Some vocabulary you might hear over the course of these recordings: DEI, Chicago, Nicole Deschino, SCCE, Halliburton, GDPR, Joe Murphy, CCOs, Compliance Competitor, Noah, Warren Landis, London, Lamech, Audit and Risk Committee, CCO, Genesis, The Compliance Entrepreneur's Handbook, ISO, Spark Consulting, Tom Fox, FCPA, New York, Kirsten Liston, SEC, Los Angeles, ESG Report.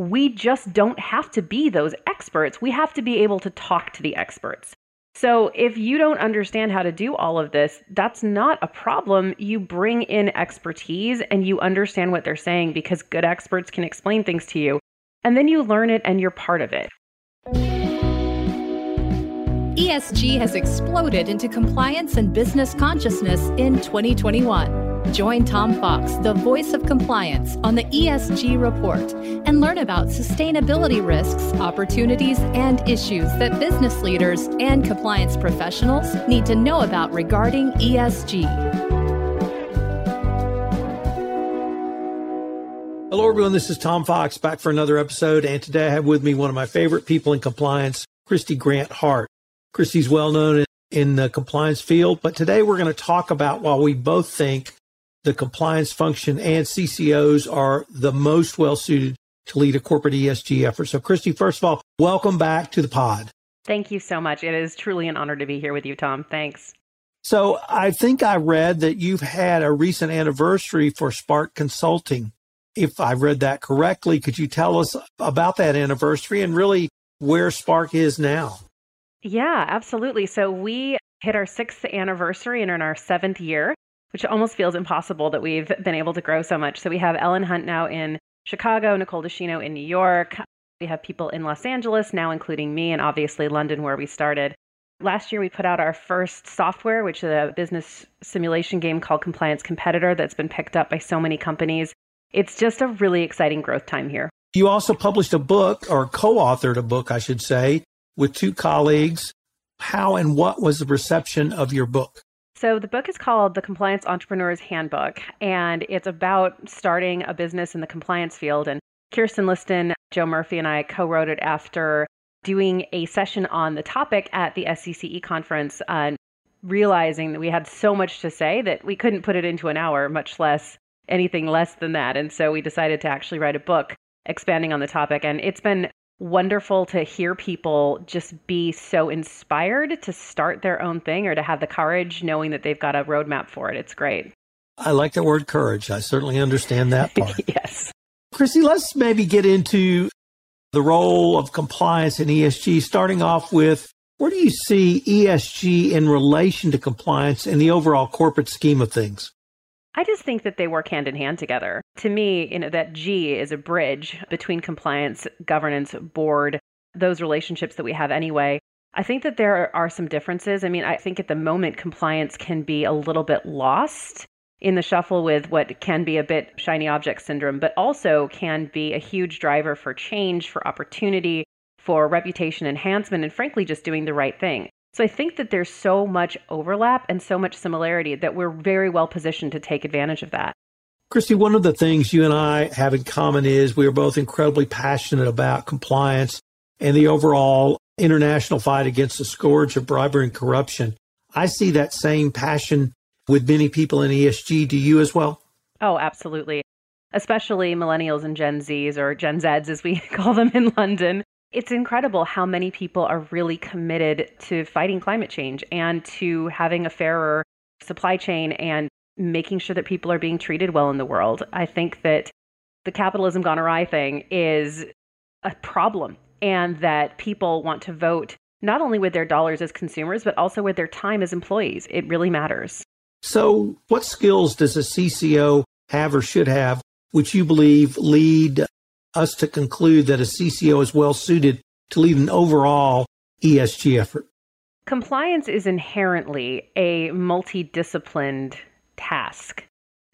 we just don't have to be those experts. We have to be able to talk to the experts. So if you don't understand how to do all of this, that's not a problem. You bring in expertise and you understand what they're saying because good experts can explain things to you. And then you learn it and you're part of it. ESG has exploded into compliance and business consciousness in 2021. Join Tom Fox, the voice of compliance, on the ESG Report and learn about sustainability risks, opportunities, and issues that business leaders and compliance professionals need to know about regarding ESG. Hello, everyone. This is Tom Fox back for another episode. And today I have with me one of my favorite people in compliance, Kristy Grant-Hart. Kristy's well known in the compliance field, but today we're going to talk about why we both think the compliance function and CCOs are the most well-suited to lead a corporate ESG effort. So Kristy, first of all, welcome back to the pod. Thank you so much. It is truly an honor to be here with you, Tom. Thanks. So I think I read that you've had a recent anniversary for Spark Consulting. If I read that correctly, could you tell us about that anniversary and really where Spark is now? Yeah, absolutely. So we hit our 6th anniversary and are in our 7th year, which almost feels impossible that we've been able to grow so much. So we have Ellen Hunt now in Chicago, Nicole Deschino in New York. We have people in Los Angeles now, including me, and obviously London, where we started. Last year, we put out our first software, which is a business simulation game called Compliance Competitor that's been picked up by so many companies. It's just a really exciting growth time here. You also published a book, or co-authored a book, I should say, with 2 colleagues. How and what was the reception of your book? So the book is called The Compliance Entrepreneur's Handbook, and it's about starting a business in the compliance field. And Kirsten Liston, Joe Murphy, and I co-wrote it after doing a session on the topic at the SCCE conference, realizing that we had so much to say that we couldn't put it into an hour, much less anything less than that. And so we decided to actually write a book expanding on the topic. And it's been wonderful to hear people just be so inspired to start their own thing or to have the courage knowing that they've got a roadmap for it. It's great. I like the word courage. I certainly understand that part. Yes. Kristy, let's maybe get into the role of compliance in ESG, starting off with where do you see ESG in relation to compliance in the overall corporate scheme of things? I just think that they work hand in hand together. To me, that G is a bridge between compliance, governance, board, those relationships that we have anyway. I think that there are some differences. I mean, I think at the moment, compliance can be a little bit lost in the shuffle with what can be a bit shiny object syndrome, but also can be a huge driver for change, for opportunity, for reputation enhancement, and frankly, just doing the right thing. So I think that there's so much overlap and so much similarity that we're very well positioned to take advantage of that. Kristy, one of the things you and I have in common is we are both incredibly passionate about compliance and the overall international fight against the scourge of bribery and corruption. I see that same passion with many people in ESG. Do you as well? Oh, absolutely. Especially millennials and Gen Zs, or Gen Zs as we call them in London. It's incredible how many people are really committed to fighting climate change and to having a fairer supply chain and making sure that people are being treated well in the world. I think that the capitalism gone awry thing is a problem, and that people want to vote not only with their dollars as consumers, but also with their time as employees. It really matters. So what skills does a CCO have or should have, which you believe lead us to conclude that a CCO is well-suited to lead an overall ESG effort? Compliance is inherently a multidisciplined task,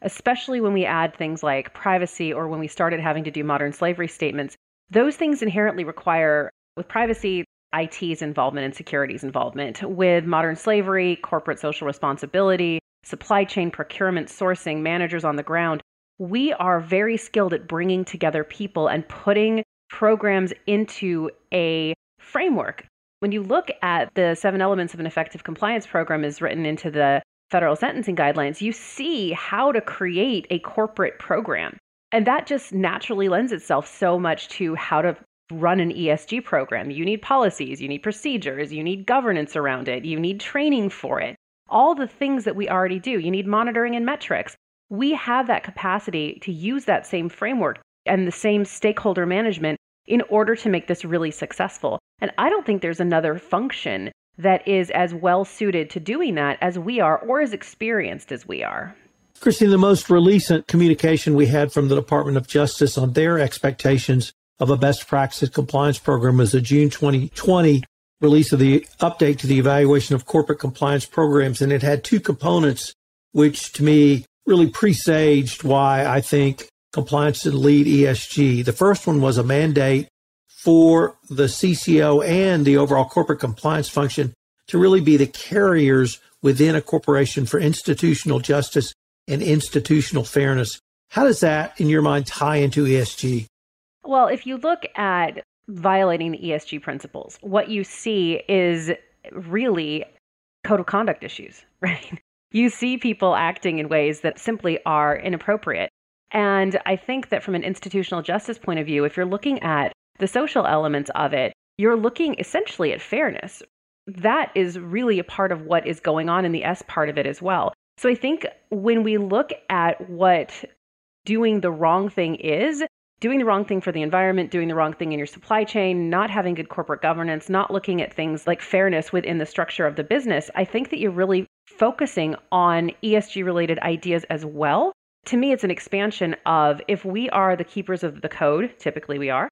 especially when we add things like privacy or when we started having to do modern slavery statements. Those things inherently require, with privacy, IT's involvement and security's involvement. With modern slavery, corporate social responsibility, supply chain procurement, sourcing, managers on the ground, we are very skilled at bringing together people and putting programs into a framework. When you look at the 7 elements of an effective compliance program is written into the federal sentencing guidelines, you see how to create a corporate program. And that just naturally lends itself so much to how to run an ESG program. You need policies, you need procedures, you need governance around it, you need training for it. All the things that we already do, you need monitoring and metrics. We have that capacity to use that same framework. and the same stakeholder management in order to make this really successful. And I don't think there's another function that is as well suited to doing that as we are, or as experienced as we are. Kristy, the most recent communication we had from the Department of Justice on their expectations of a best practice compliance program was the June 2020 release of the update to the evaluation of corporate compliance programs. And it had two components, which to me really presaged why I think compliance should lead ESG. The first one was a mandate for the CCO and the overall corporate compliance function to really be the carriers within a corporation for institutional justice and institutional fairness. How does that, in your mind, tie into ESG? Well, if you look at violating the ESG principles, what you see is really code of conduct issues, right? You see people acting in ways that simply are inappropriate. And I think that from an institutional justice point of view, if you're looking at the social elements of it, you're looking essentially at fairness. That is really a part of what is going on in the S part of it as well. So I think when we look at what doing the wrong thing is, doing the wrong thing for the environment, doing the wrong thing in your supply chain, not having good corporate governance, not looking at things like fairness within the structure of the business, I think that you're really focusing on ESG-related ideas as well. To me, it's an expansion of, if we are the keepers of the code, typically we are,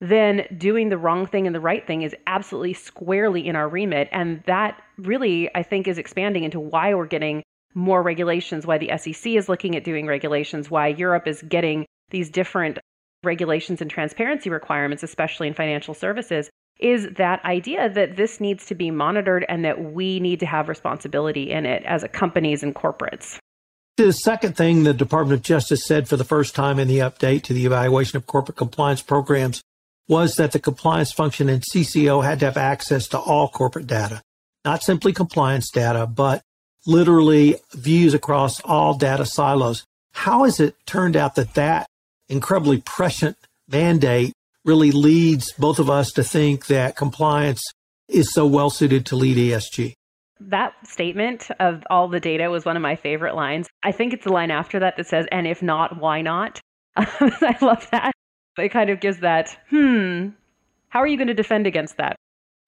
then doing the wrong thing and the right thing is absolutely squarely in our remit. And that really, I think, is expanding into why we're getting more regulations, why the SEC is looking at doing regulations, why Europe is getting these different regulations and transparency requirements, especially in financial services, is that idea that this needs to be monitored and that we need to have responsibility in it as companies and corporates. The second thing the Department of Justice said for the first time in the update to the evaluation of corporate compliance programs was that the compliance function and CCO had to have access to all corporate data, not simply compliance data, but literally views across all data silos. How has it turned out that that incredibly prescient mandate really leads both of us to think that compliance is so well suited to lead ESG? That statement of all the data was one of my favorite lines. I think it's the line after that that says, and if not, why not? I love that. It kind of gives that, how are you going to defend against that?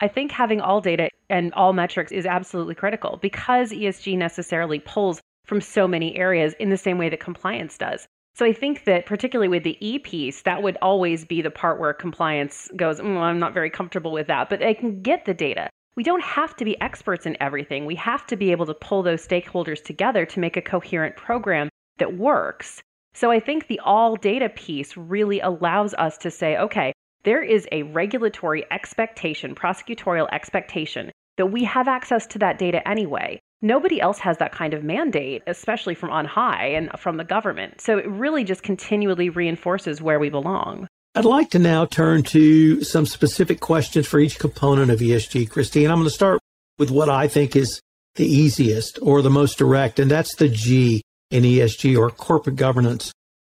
I think having all data and all metrics is absolutely critical because ESG necessarily pulls from so many areas in the same way that compliance does. So I think that particularly with the E piece, that would always be the part where compliance goes, I'm not very comfortable with that, but I can get the data. We don't have to be experts in everything. We have to be able to pull those stakeholders together to make a coherent program that works. So I think the all data piece really allows us to say, okay, there is a regulatory expectation, prosecutorial expectation, that we have access to that data anyway. Nobody else has that kind of mandate, especially from on high and from the government. So it really just continually reinforces where we belong. I'd like to now turn to some specific questions for each component of ESG, Kristy. And I'm going to start with what I think is the easiest or the most direct, and that's the G in ESG, or corporate governance.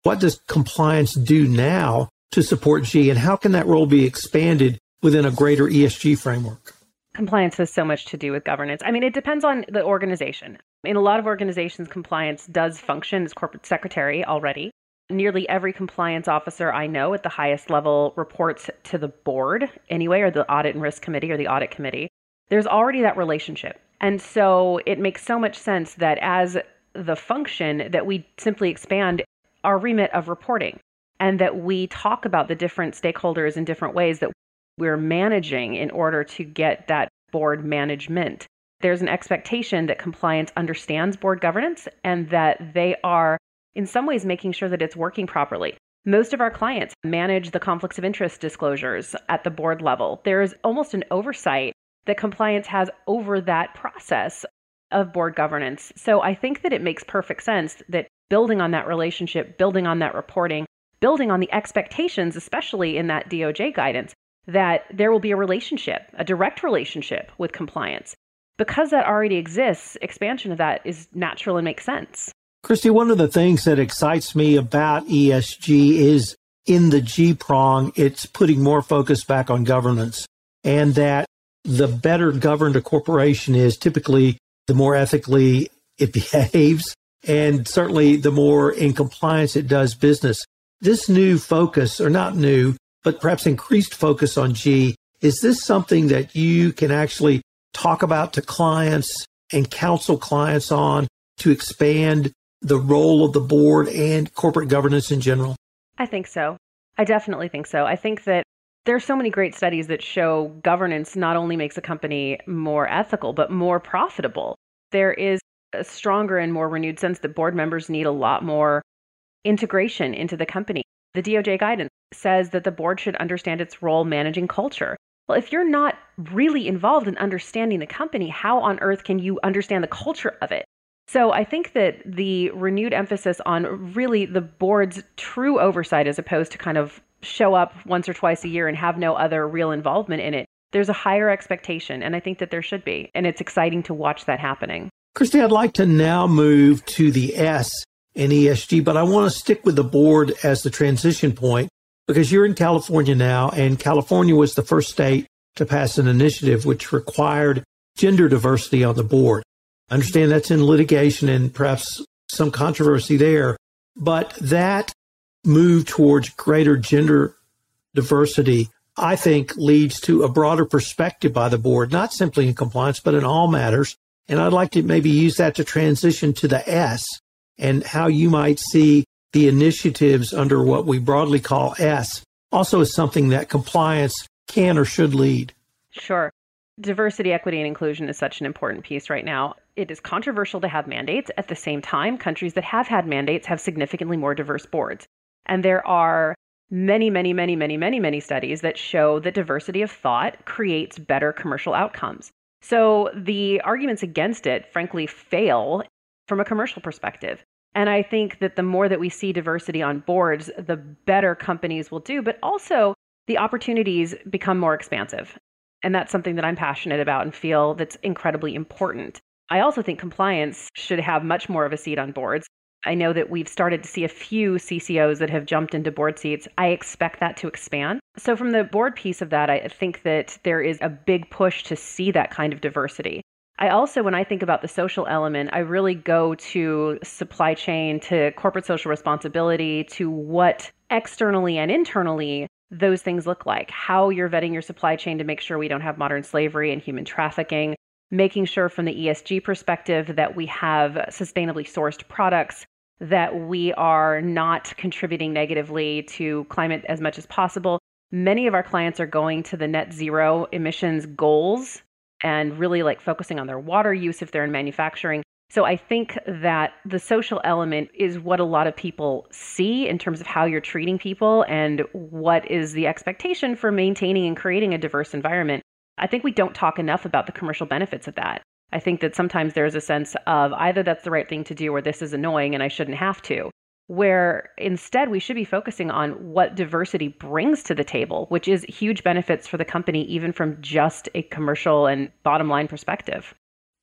What does compliance do now to support G, and how can that role be expanded within a greater ESG framework? Compliance has so much to do with governance. I mean, it depends on the organization. In a lot of organizations, compliance does function as corporate secretary already. Nearly every compliance officer I know at the highest level reports to the board anyway, or the audit and risk committee or the audit committee. There's already that relationship. And so it makes so much sense that as the function that we simply expand our remit of reporting and that we talk about the different stakeholders in different ways that we're managing in order to get that board management. There's an expectation that compliance understands board governance and that they are in some ways making sure that it's working properly. Most of our clients manage the conflicts of interest disclosures at the board level. There is almost an oversight that compliance has over that process of board governance. So I think that it makes perfect sense that building on that relationship, building on that reporting, building on the expectations, especially in that DOJ guidance, that there will be a relationship, a direct relationship with compliance. Because that already exists, expansion of that is natural and makes sense. Kristy, one of the things that excites me about ESG is in the G prong, it's putting more focus back on governance, and that the better governed a corporation is typically the more ethically it behaves, and certainly the more in compliance it does business. this new focus, or not new, but perhaps increased focus on G, is this something that you can actually talk about to clients and counsel clients on to expand the role of the board and corporate governance in general? I think so. I definitely think so. I think that there are so many great studies that show governance not only makes a company more ethical, but more profitable. There is a stronger and more renewed sense that board members need a lot more integration into the company. The DOJ guidance says that the board should understand its role managing culture. Well, if you're not really involved in understanding the company, how on earth can you understand the culture of it? So I think that the renewed emphasis on really the board's true oversight, as opposed to kind of show up once or twice a year and have no other real involvement in it, there's a higher expectation. And I think that there should be. And it's exciting to watch that happening. Kristy, I'd like to now move to the S in ESG, but I want to stick with the board as the transition point, because you're in California now, and California was the first state to pass an initiative which required gender diversity on the board. I understand that's in litigation and perhaps some controversy there, but that move towards greater gender diversity, I think, leads to a broader perspective by the board, not simply in compliance, but in all matters. And I'd like to maybe use that to transition to the S and how you might see the initiatives under what we broadly call S also is something that compliance can or should lead. Sure. Diversity, equity, and inclusion is such an important piece right now. It is controversial to have mandates. At the same time, countries that have had mandates have significantly more diverse boards. And there are many studies that show that diversity of thought creates better commercial outcomes. So the arguments against it, frankly, fail from a commercial perspective. And I think that the more that we see diversity on boards, the better companies will do, but also the opportunities become more expansive. And that's something that I'm passionate about and feel that's incredibly important. I also think compliance should have much more of a seat on boards. I know that we've started to see a few CCOs that have jumped into board seats. I expect that to expand. So from the board piece of that, I think that there is a big push to see that kind of diversity. I also, when I think about the social element, I really go to supply chain, to corporate social responsibility, to what externally and internally those things look like, how you're vetting your supply chain to make sure we don't have modern slavery and human trafficking, making sure from the ESG perspective that we have sustainably sourced products, that we are not contributing negatively to climate as much as possible. Many of our clients are going to the net zero emissions goals and really like focusing on their water use if they're in manufacturing. So I think that the social element is what a lot of people see in terms of how you're treating people and what is the expectation for maintaining and creating a diverse environment. I think we don't talk enough about the commercial benefits of that. I think that sometimes there's a sense of either that's the right thing to do or this is annoying and I shouldn't have to, where instead we should be focusing on what diversity brings to the table, which is huge benefits for the company, even from just a commercial and bottom line perspective.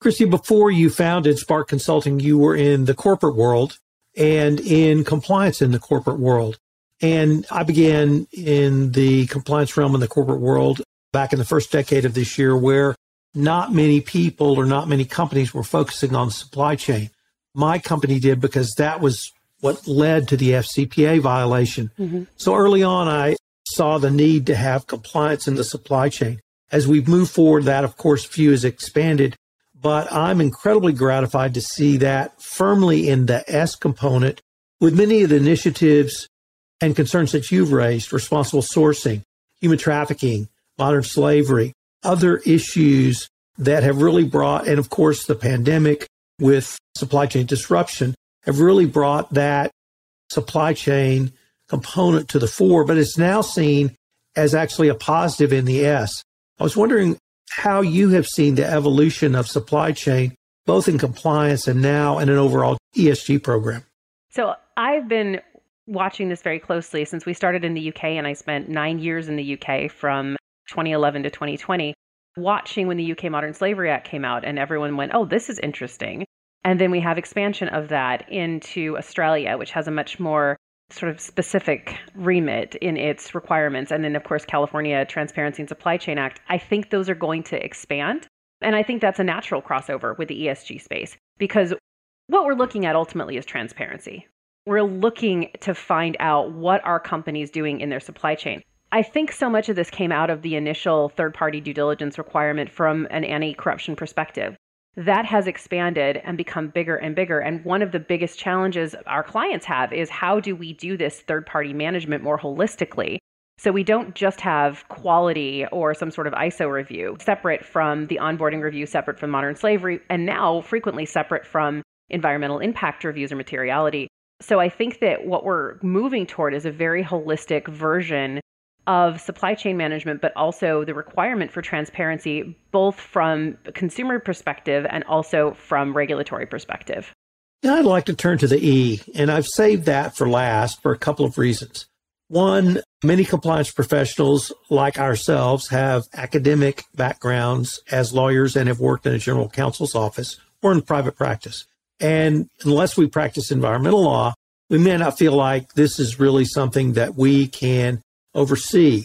Kristy, before you founded Spark Consulting, you were in the corporate world and in compliance in the corporate world. And I began in the compliance realm in the corporate world back in the first decade of this year, where not many people or not many companies were focusing on supply chain. My company did, because that was what led to the FCPA violation. Mm-hmm. So early on, I saw the need to have compliance in the supply chain. As we've moved forward, that, of course, view has expanded. But I'm incredibly gratified to see that firmly in the S component with many of the initiatives and concerns that you've raised: responsible sourcing, human trafficking, modern slavery, other issues that have really brought, and of course the pandemic with supply chain disruption, have really brought that supply chain component to the fore, but it's now seen as actually a positive in the S. I was wondering how you have seen the evolution of supply chain, both in compliance and now in an overall ESG program. So I've been watching this very closely since we started in the UK, and I spent 9 years in the UK from 2011 to 2020, watching when the UK Modern Slavery Act came out and everyone went, oh, this is interesting. And then we have expansion of that into Australia, which has a much more sort of specific remit in its requirements. And then, of course, California Transparency and Supply Chain Act. I think those are going to expand. And I think that's a natural crossover with the ESG space, because what we're looking at ultimately is transparency. We're looking to find out what are companies doing in their supply chain. I think so much of this came out of the initial third-party due diligence requirement from an anti-corruption perspective. That has expanded and become bigger and bigger. And one of the biggest challenges our clients have is how do we do this third-party management more holistically? So we don't just have quality or some sort of ISO review separate from the onboarding review, separate from modern slavery, and now frequently separate from environmental impact reviews or materiality. So I think that what we're moving toward is a very holistic version of supply chain management, but also the requirement for transparency, both from a consumer perspective and also from regulatory perspective. Now I'd like to turn to the E, and I've saved that for last for a couple of reasons. One, many compliance professionals like ourselves have academic backgrounds as lawyers and have worked in a general counsel's office or in private practice. And unless we practice environmental law, we may not feel like this is really something that we can oversee.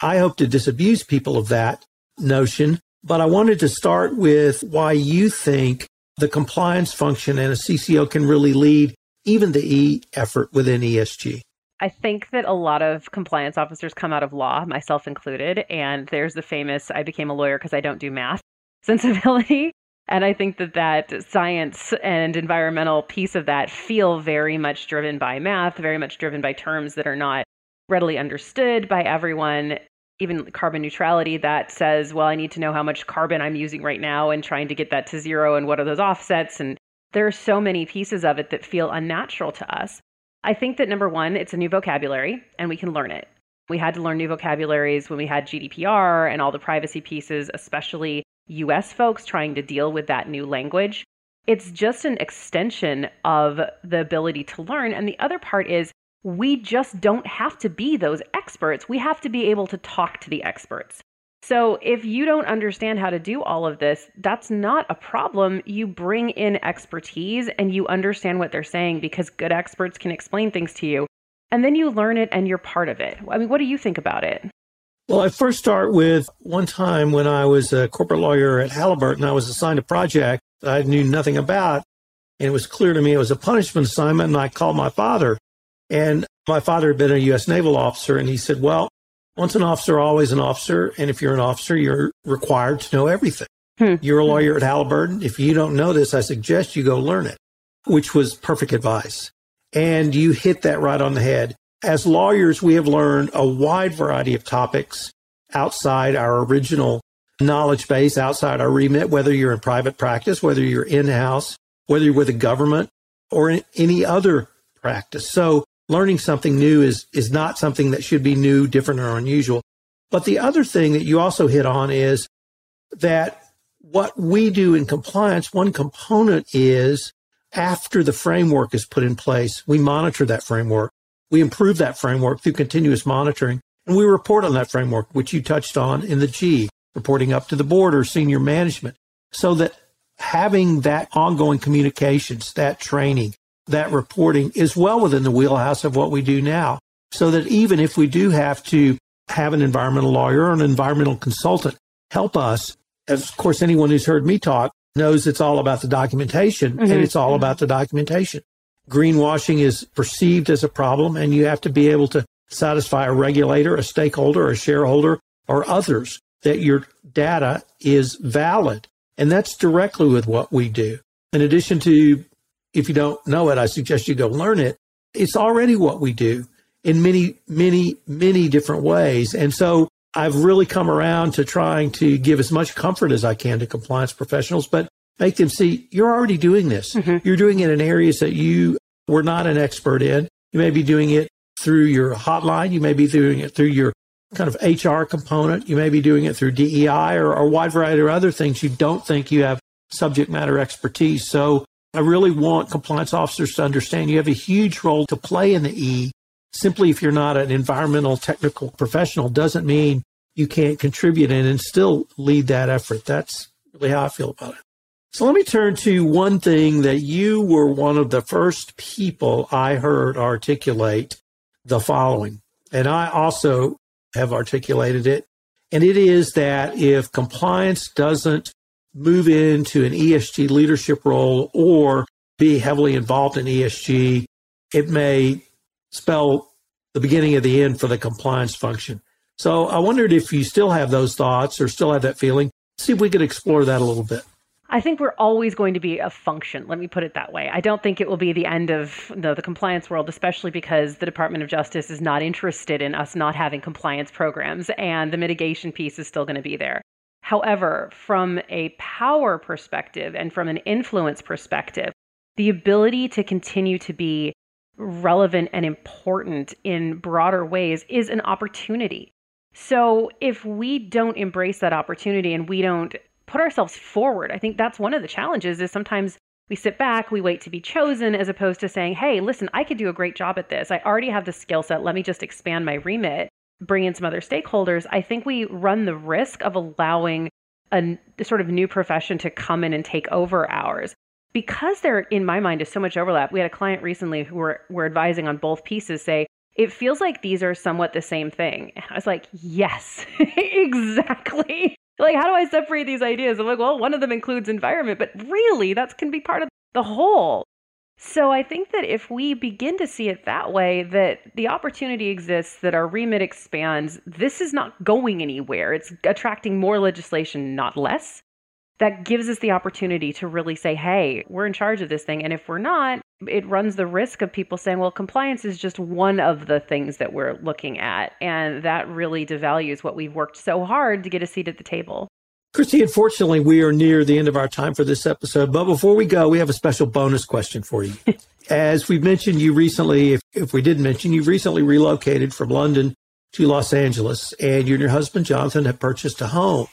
I hope to disabuse people of that notion, but I wanted to start with why you think the compliance function and a CCO can really lead even the E effort within ESG. I think that a lot of compliance officers come out of law, myself included, and there's the famous, I became a lawyer because I don't do math sensibility. And I think that that science and environmental piece of that feel very much driven by math, very much driven by terms that are not readily understood by everyone. Even carbon neutrality, that says, well, I need to know how much carbon I'm using right now and trying to get that to zero and what are those offsets. And there are so many pieces of it that feel unnatural to us. I think that number one, it's a new vocabulary and we can learn it. We had to learn new vocabularies when we had GDPR and all the privacy pieces, especially US folks trying to deal with that new language. It's just an extension of the ability to learn. And the other part is we just don't have to be those experts. We have to be able to talk to the experts. So if you don't understand how to do all of this, that's not a problem. You bring in expertise and you understand what they're saying because good experts can explain things to you. And then you learn it and you're part of it. I mean, what do you think about it? Well, I first start with one time when I was a corporate lawyer at Halliburton, I was assigned a project that I knew nothing about. And it was clear to me it was a punishment assignment. And I called my father. And my father had been a U.S. naval officer. And he said, well, once an officer, always an officer. And if you're an officer, you're required to know everything. You're a lawyer at Halliburton. If you don't know this, I suggest you go learn it, which was perfect advice. And you hit that right on the head. As lawyers, we have learned a wide variety of topics outside our original knowledge base, outside our remit, whether you're in private practice, whether you're in-house, whether you're with the government or in any other practice. So learning something new is not something that should be new, different, or unusual. But the other thing that you also hit on is that what we do in compliance, one component is after the framework is put in place, we monitor that framework. We improve that framework through continuous monitoring, and we report on that framework, which you touched on in the G, reporting up to the board or senior management, so that having that ongoing communications, that training, that reporting is well within the wheelhouse of what we do now, so that even if we do have to have an environmental lawyer or an environmental consultant help us, as of course anyone who's heard me talk knows it's all about the documentation, and it's all about the documentation. Greenwashing is perceived as a problem, and you have to be able to satisfy a regulator, a stakeholder, a shareholder, or others that your data is valid. And that's directly with what we do. In addition to, if you don't know it, I suggest you go learn it. It's already what we do in many, many, many different ways. And so I've really come around to trying to give as much comfort as I can to compliance professionals, but make them see you're already doing this. You're doing it in areas that you were not an expert in. You may be doing it through your hotline. You may be doing it through your kind of HR component. You may be doing it through DEI or a wide variety of other things you don't think you have subject matter expertise. So I really want compliance officers to understand you have a huge role to play in the E. Simply if you're not an environmental technical professional doesn't mean you can't contribute in and still lead that effort. That's really how I feel about it. So let me turn to one thing that you were one of the first people I heard articulate the following, and I also have articulated it, and it is that if compliance doesn't move into an ESG leadership role or be heavily involved in ESG, it may spell the beginning of the end for the compliance function. So I wondered if you still have those thoughts or still have that feeling. See if we could explore that a little bit. I think we're always going to be a function. Let me put it that way. I don't think it will be the end of the compliance world, especially because the Department of Justice is not interested in us not having compliance programs, and the mitigation piece is still going to be there. However, from a power perspective and from an influence perspective, the ability to continue to be relevant and important in broader ways is an opportunity. So if we don't embrace that opportunity and we don't put ourselves forward. I think that's one of the challenges is sometimes we sit back, we wait to be chosen as opposed to saying, hey, listen, I could do a great job at this. I already have the skill set. Let me just expand my remit, bring in some other stakeholders. I think we run the risk of allowing a sort of new profession to come in and take over ours. Because there, in my mind, is so much overlap. We had a client recently who were advising on both pieces say, it feels like these are somewhat the same thing. And I was like, yes, exactly. Like, how do I separate these ideas? I'm like, well, one of them includes environment, but really that's going to be part of the whole. So I think that if we begin to see it that way, that the opportunity exists, that our remit expands, this is not going anywhere. It's attracting more legislation, not less. That gives us the opportunity to really say, hey, we're in charge of this thing. And if we're not, it runs the risk of people saying, well, compliance is just one of the things that we're looking at. And that really devalues what we've worked so hard to get a seat at the table. Kristy, unfortunately, we are near the end of our time for this episode. But before we go, we have a special bonus question for you. As we've mentioned, you recently, if we didn't mention, you recently relocated from London to Los Angeles, and you and your husband, Jonathan, have purchased a home.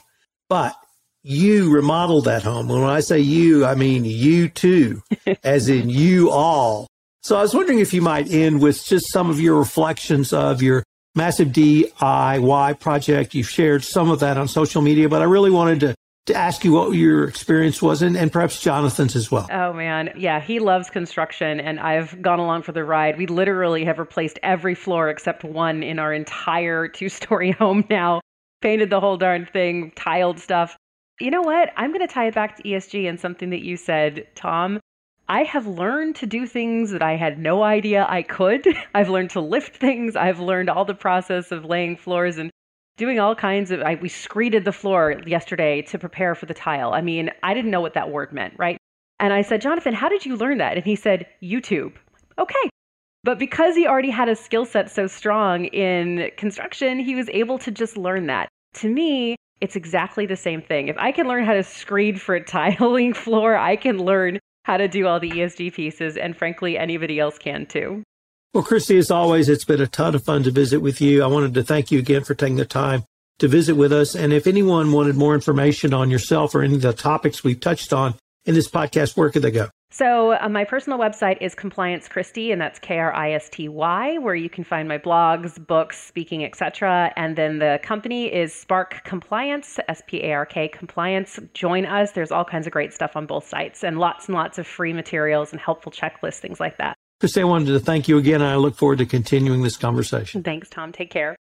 But you remodeled that home. When I say you, I mean you too, as in you all. So I was wondering if you might end with just some of your reflections of your massive DIY project. You've shared some of that on social media, but I really wanted to ask you what your experience was and perhaps Jonathan's as well. Oh, man. Yeah, he loves construction and I've gone along for the ride. We literally have replaced every floor except one in our entire 2-story home now, painted the whole darn thing, tiled stuff. You know what? I'm going to tie it back to ESG and something that you said, Tom. I have learned to do things that I had no idea I could. I've learned to lift things. I've learned all the process of laying floors and doing all kinds of, we screeded the floor yesterday to prepare for the tile. I mean, I didn't know what that word meant, right? And I said, Jonathan, how did you learn that? And he said, YouTube. Okay. But because he already had a skill set so strong in construction, he was able to just learn that. To me, it's exactly the same thing. If I can learn how to screed for a tiling floor, I can learn how to do all the ESG pieces. And frankly, anybody else can too. Well, Kristy, as always, it's been a ton of fun to visit with you. I wanted to thank you again for taking the time to visit with us. And if anyone wanted more information on yourself or any of the topics we've touched on in this podcast, where could they go? So my personal website is Compliance Kristy, and that's KRISTY, where you can find my blogs, books, speaking, etc. And then the company is Spark Compliance, SPARK Compliance. Join us. There's all kinds of great stuff on both sites and lots of free materials and helpful checklists, things like that. Kristy, I wanted to thank you again. And I look forward to continuing this conversation. Thanks, Tom. Take care.